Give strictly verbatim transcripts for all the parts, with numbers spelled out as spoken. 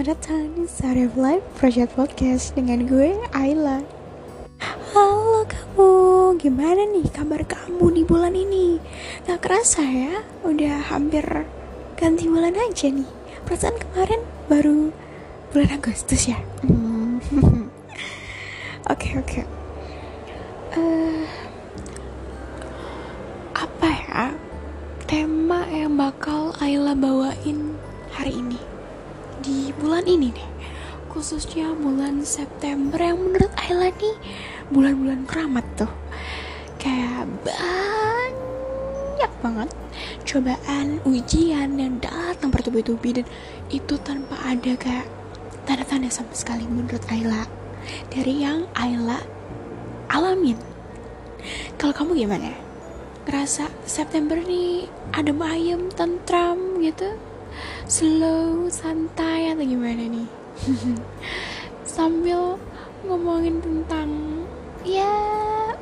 Selamat datang di Sari of Life Project Podcast dengan gue, Ayla. Halo kamu, gimana nih kabar kamu di bulan ini? Gak kerasa ya, udah hampir ganti bulan aja nih. Perasaan kemarin baru bulan Agustus ya? Oke, oke. Eh, apa ya tema yang bakal Ayla bawain hari ini? Di bulan ini nih, khususnya bulan September yang menurut Ayla nih bulan-bulan keramat tuh, kayak banyak banget cobaan, ujian yang datang bertubi-tubi, dan itu tanpa ada kayak tanda-tanda sama sekali menurut Ayla dari yang Ayla alamin. Kalau kamu gimana? Ngerasa September nih adem ayem, tentram gitu? Slow, santai, atau gimana nih? Sambil ngomongin tentang ya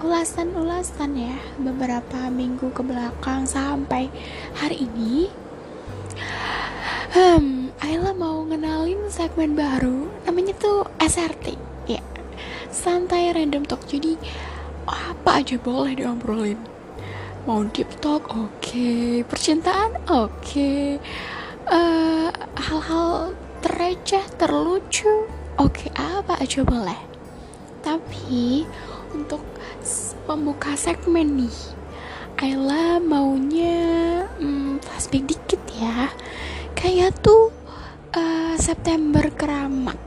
ulasan-ulasan ya beberapa minggu kebelakang sampai hari ini, hmm, Ayla mau ngenalin segmen baru, namanya tuh S R T ya, santai random talk. Jadi apa aja boleh diobrolin. Mau deep talk, oke okay. Percintaan, oke okay. Uh, hal-hal receh, terlucu, oke okay, apa aja boleh. Tapi untuk pembuka segmen nih, Ayla maunya hmm, flashback dikit ya, kayak tuh uh, September keramat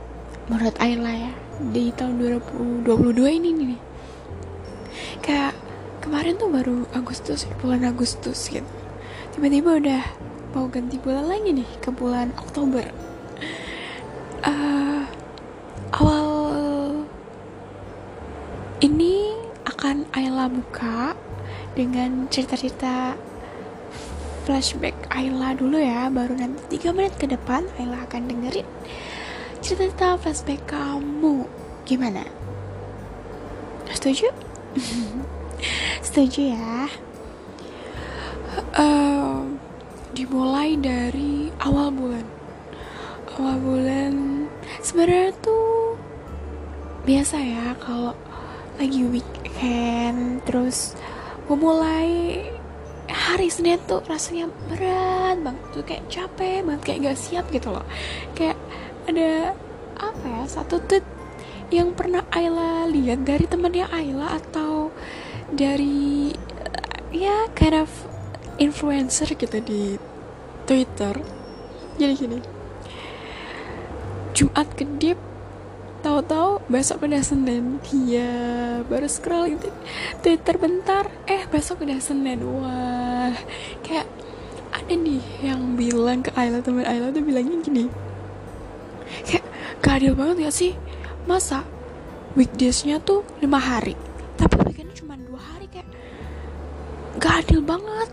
menurut Ayla ya di tahun dua ribu dua puluh dua ini nih. Kayak kemarin tuh baru Agustus, bulan Agustus gitu, tiba-tiba udah mau ganti bulan lagi nih ke bulan Oktober. Uh, awal ini akan Ayla buka dengan cerita-cerita flashback Ayla dulu ya, baru nanti tiga menit ke depan Ayla akan dengerin cerita-cerita flashback kamu. Gimana? Setuju? Setuju ya. Uh, dimulai dari awal bulan awal bulan sebenarnya tuh biasa ya kalau lagi weekend. Terus memulai hari Senin tuh rasanya berat banget tuh, kayak capek banget, kayak gak siap gitu loh. Kayak ada apa ya, satu tweet yang pernah Ayla lihat dari temannya Ayla atau dari ya kind of influencer gitu di Twitter. Jadi gini, Jumat kedip, tahu-tahu besok udah Senin. Iya, baru scroll gitu Twitter bentar, eh besok udah Senin. Wah, kayak ada nih yang bilang ke Ayla, teman Ayla tuh bilangnya gini, kayak gak adil banget gak sih, masa weekdays-nya tuh lima hari tapi weekend-nya cuma dua hari. Kayak gak adil banget,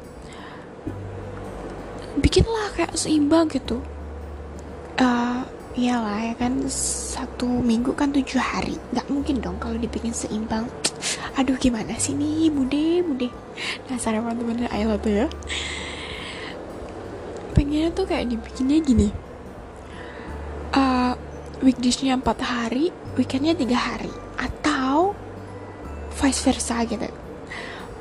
bikinlah kayak seimbang gitu. Uh, iyalah ya kan, satu minggu kan tujuh hari, nggak mungkin dong kalau dibikin seimbang. Aduh gimana sih nih, bude bude dasar teman-teman Ayla tuh ya. Pengennya tuh kayak dibikinnya gini, uh, weekdays-nya empat hari, weekend-nya tiga hari, atau vice versa gitu,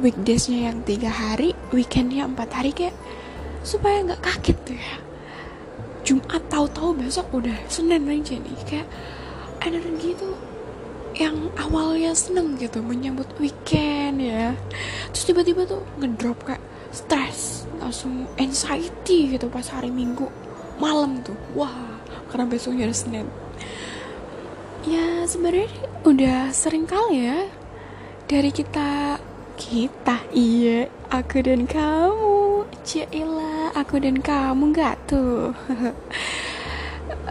weekdays-nya yang tiga hari, weekend-nya empat hari, kayak supaya nggak kaget tuh ya. Jumat tahu-tahu besok udah Senin aja nih. Kayak energi tuh yang awalnya seneng gitu menyambut weekend ya, terus tiba-tiba tuh ngedrop, kayak stres, langsung anxiety gitu pas hari Minggu malam tuh. Wah, karena besoknya ada Senin. Ya sebenarnya udah sering kali ya dari kita kita iya aku dan kamu. Cielah, aku dan kamu gak tuh.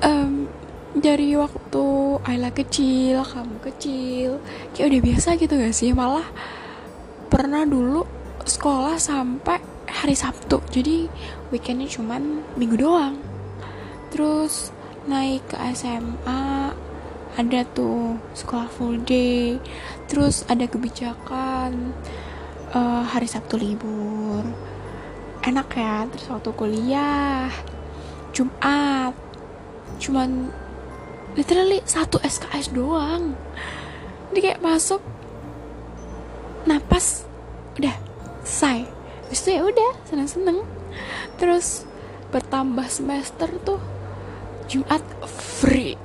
um, Dari waktu Ayla kecil, kamu kecil, kayak udah biasa gitu gak sih? Malah pernah dulu sekolah sampai hari Sabtu, jadi weekendnya cuman Minggu doang. Terus naik ke S M A, ada tuh sekolah full day. Terus ada kebijakan uh, hari Sabtu libur, enak ya. Terus waktu kuliah Jumat, cuman literally satu S K S doang. Jadi kayak masuk, napas, udah selesai. Habis itu ya udah seneng-seneng. Terus bertambah semester tuh Jumat free,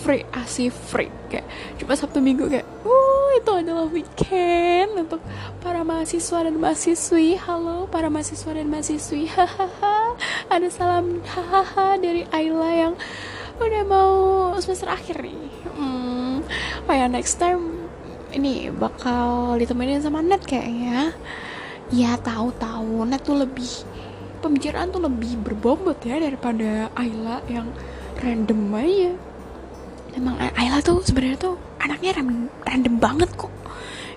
free asih free, kayak cuma Sabtu Minggu kayak, uh itu adalah weekend untuk para mahasiswa dan mahasiswi. Halo para mahasiswa dan mahasiswi, hahaha. Ada salam hahaha dari Ayla yang udah mau semester akhir nih. Hmm, oh ya, next time ini bakal ditemenin sama Net kayaknya. Ya tahu-tahu Net tuh lebih, pembicaraan tuh lebih berbobot ya daripada Ayla yang random aja. Emang Ayla tuh sebenarnya tuh anaknya random, random banget kok.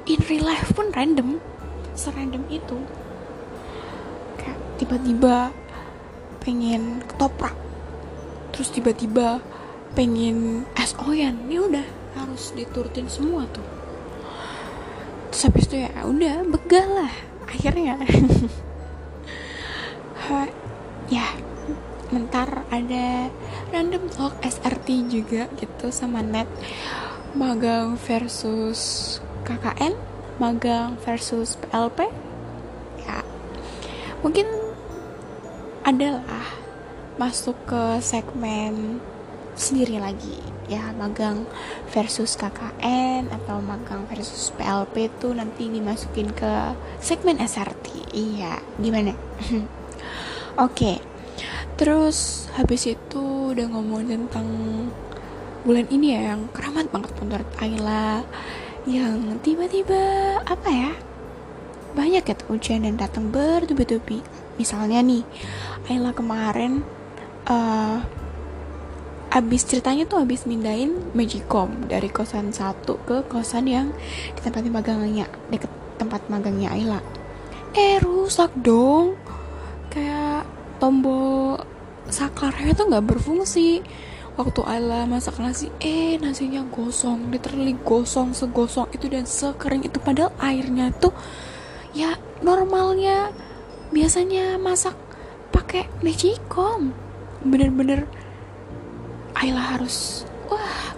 In real life pun random, serandom itu. Kayak tiba-tiba pengen ketoprak, terus tiba-tiba pengen S O-an. Ini udah harus diturutin semua tuh. Terus habis itu ya udah begah lah akhirnya. Ya, ntar ada random talk S R T juga gitu sama Net. Magang versus K K N, magang versus P L P. Ya, mungkin adalah masuk ke segmen sendiri lagi ya, magang versus K K N atau magang versus P L P tuh nanti dimasukin ke segmen S R T. Iya, gimana? Oke, okay. Terus habis itu udah ngomong tentang bulan ini ya, yang keramat banget menurut Ayla, yang tiba-tiba apa ya, banyak ya tuh ujian yang datang bertubi-tubi. Misalnya nih, Ayla kemarin uh, abis ceritanya tuh abis mindahin magicom dari kosan satu ke kosan yang di tempat magangnya, deket tempat magangnya Ayla. Eh rusak dong, kayak tombol sakarnya tuh nggak berfungsi. Waktu Ayla masak nasi, eh nasinya gosong, literally gosong, segosong itu dan sekering itu, padahal airnya tuh ya normalnya biasanya masak pakai magicom. Bener-bener Ayla harus, wah,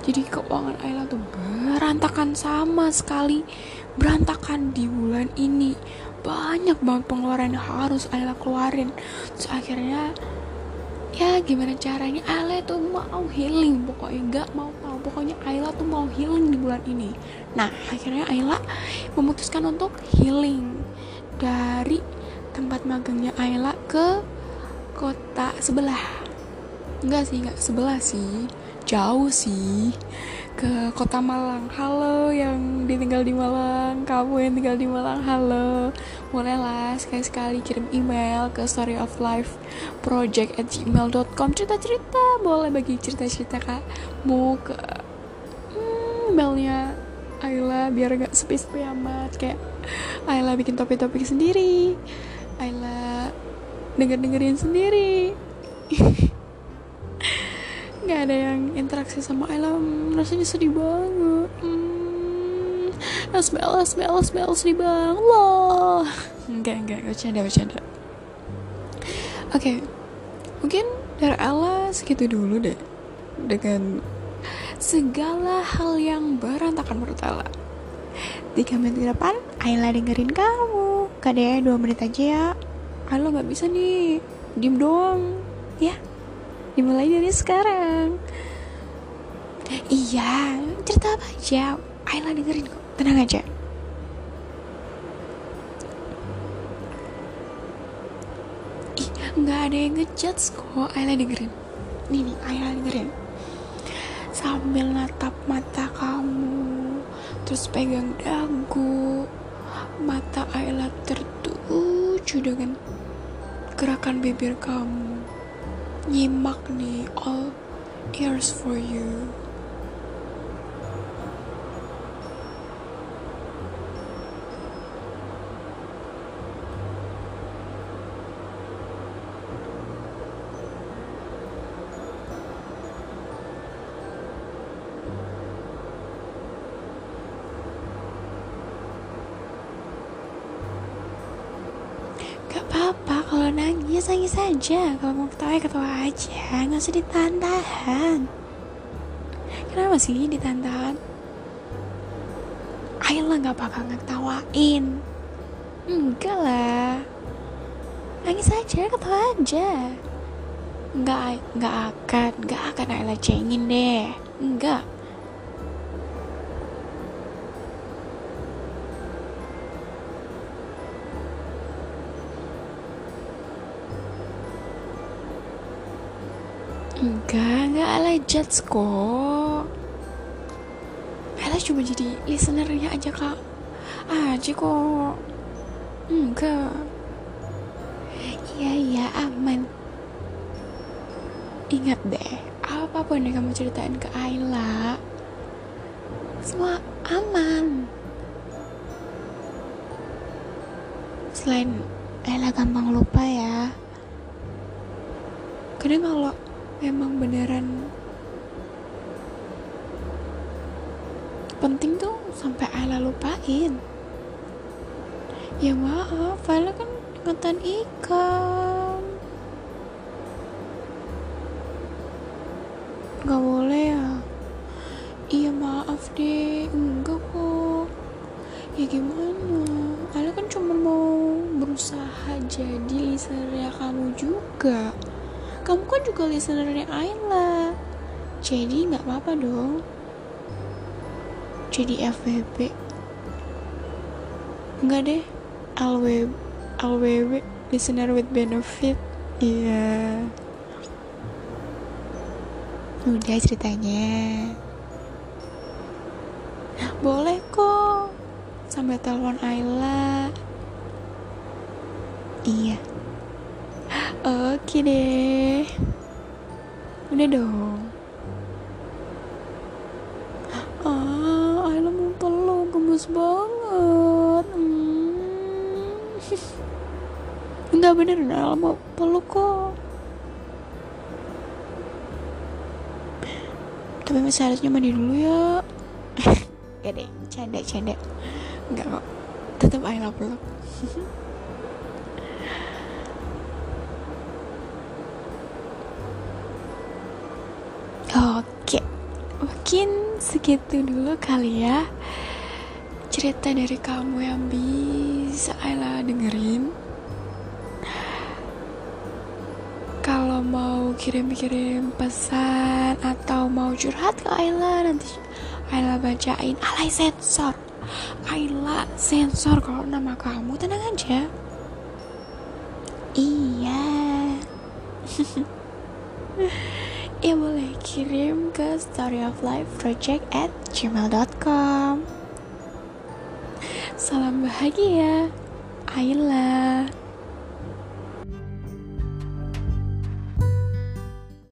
jadi keuangan Ayla tuh berantakan, sama sekali berantakan di bulan ini. Banyak banget pengeluaran yang harus Ayla keluarin. Terus akhirnya ya gimana caranya Ayla tuh mau healing, pokoknya gak mau mau pokoknya Ayla tuh mau healing di bulan ini. Nah akhirnya Ayla memutuskan untuk healing dari tempat magangnya Ayla ke kota sebelah. Enggak sih, enggak sebelah sih, jauh sih, ke kota Malang. Halo yang ditinggal di Malang, kamu yang tinggal di Malang, halo, bolehlah sekali-sekali kirim email ke storyoflifeproject at gmail dot com, cerita-cerita, boleh bagi cerita-cerita kamu ke hmm, emailnya Ayla biar gak sepi-sepi amat. Kayak Ayla bikin topik-topik sendiri, Ayla denger-dengerin sendiri. Gak ada yang interaksi sama Ayla, rasanya sedih banget. Hmm, asbel, asbel, asbel, sedih banget loh. Enggak, enggak, bercanda, bercanda. Oke, okay. Mungkin dari Ayla segitu dulu deh, dengan segala hal yang berantakan menurut Ayla. tiga menit ke depan, Ayla dengerin kamu. Kak deh, dua menit aja ya. Ayla gak bisa nih, diem doang. Ya, dimulai dari sekarang. Iya, cerita apa aja Ayla dengerin kok, tenang aja. Ih, gak ada yang ngejudge kok, Ayla dengerin. Nih nih, Ayla dengerin sambil natap mata kamu, terus pegang dagu. Mata Ayla tertuju dengan gerakan bibir kamu, nyimak nih, all ears for you. Gak apa-apa Kalau nangis, nangis aja. Kalau mau ketawa, ketawa aja. Nggak usah ditahan-tahan. Kenapa sih ditahan-tahan? Ayolah, nggak bakal ngetawain. Enggak lah. Nangis aja, ketawa aja. Enggak, enggak akan. Enggak akan Ayla cengin deh. Enggak. Enggak, enggak Ayla judge kok. Ayla cuma jadi listenernya aja kak aja kok. Enggak. Iya, iya, aman. Ingat deh, apapun yang kamu ceritain ke Ayla, semua aman. Selain Ayla gampang lupa ya. Kadang kalau memang beneran penting tuh sampai Ayla lupain. Ya maaf, Ayla kan ingatan ikan. Gak boleh ya. Iya maaf deh. Enggak kok. Ya gimana, Ayla kan cuma mau berusaha jadi listenernya kamu juga. Kamu kan juga listenernya Ayla. Jadi gak apa-apa dong jadi F W B. Enggak deh, L W B, L W B, listener with benefit. Iya yeah. Udah ceritanya. Boleh kok sambil telepon Ayla. Iya. Oke deh. Udah dong. Ah, Ayla mau peluk, gemes banget. Hmm. Enggak beneran, Ayla mau peluk kok. Tapi masih harusnya mandi dulu ya. Gak deh, canda-canda. Enggak kok, tetap Ayla peluk. Oke, mungkin segitu dulu kali ya cerita dari kamu yang bisa Ayla dengerin. Kalau mau kirim-kirim pesan atau mau curhat ke Ayla, nanti Ayla bacain. Ayla sensor, Ayla sensor kalau nama kamu, tenang aja. Iya. Ya boleh kirim ke storyoflifeproject at gmail dot com. Salam bahagia, Ayla.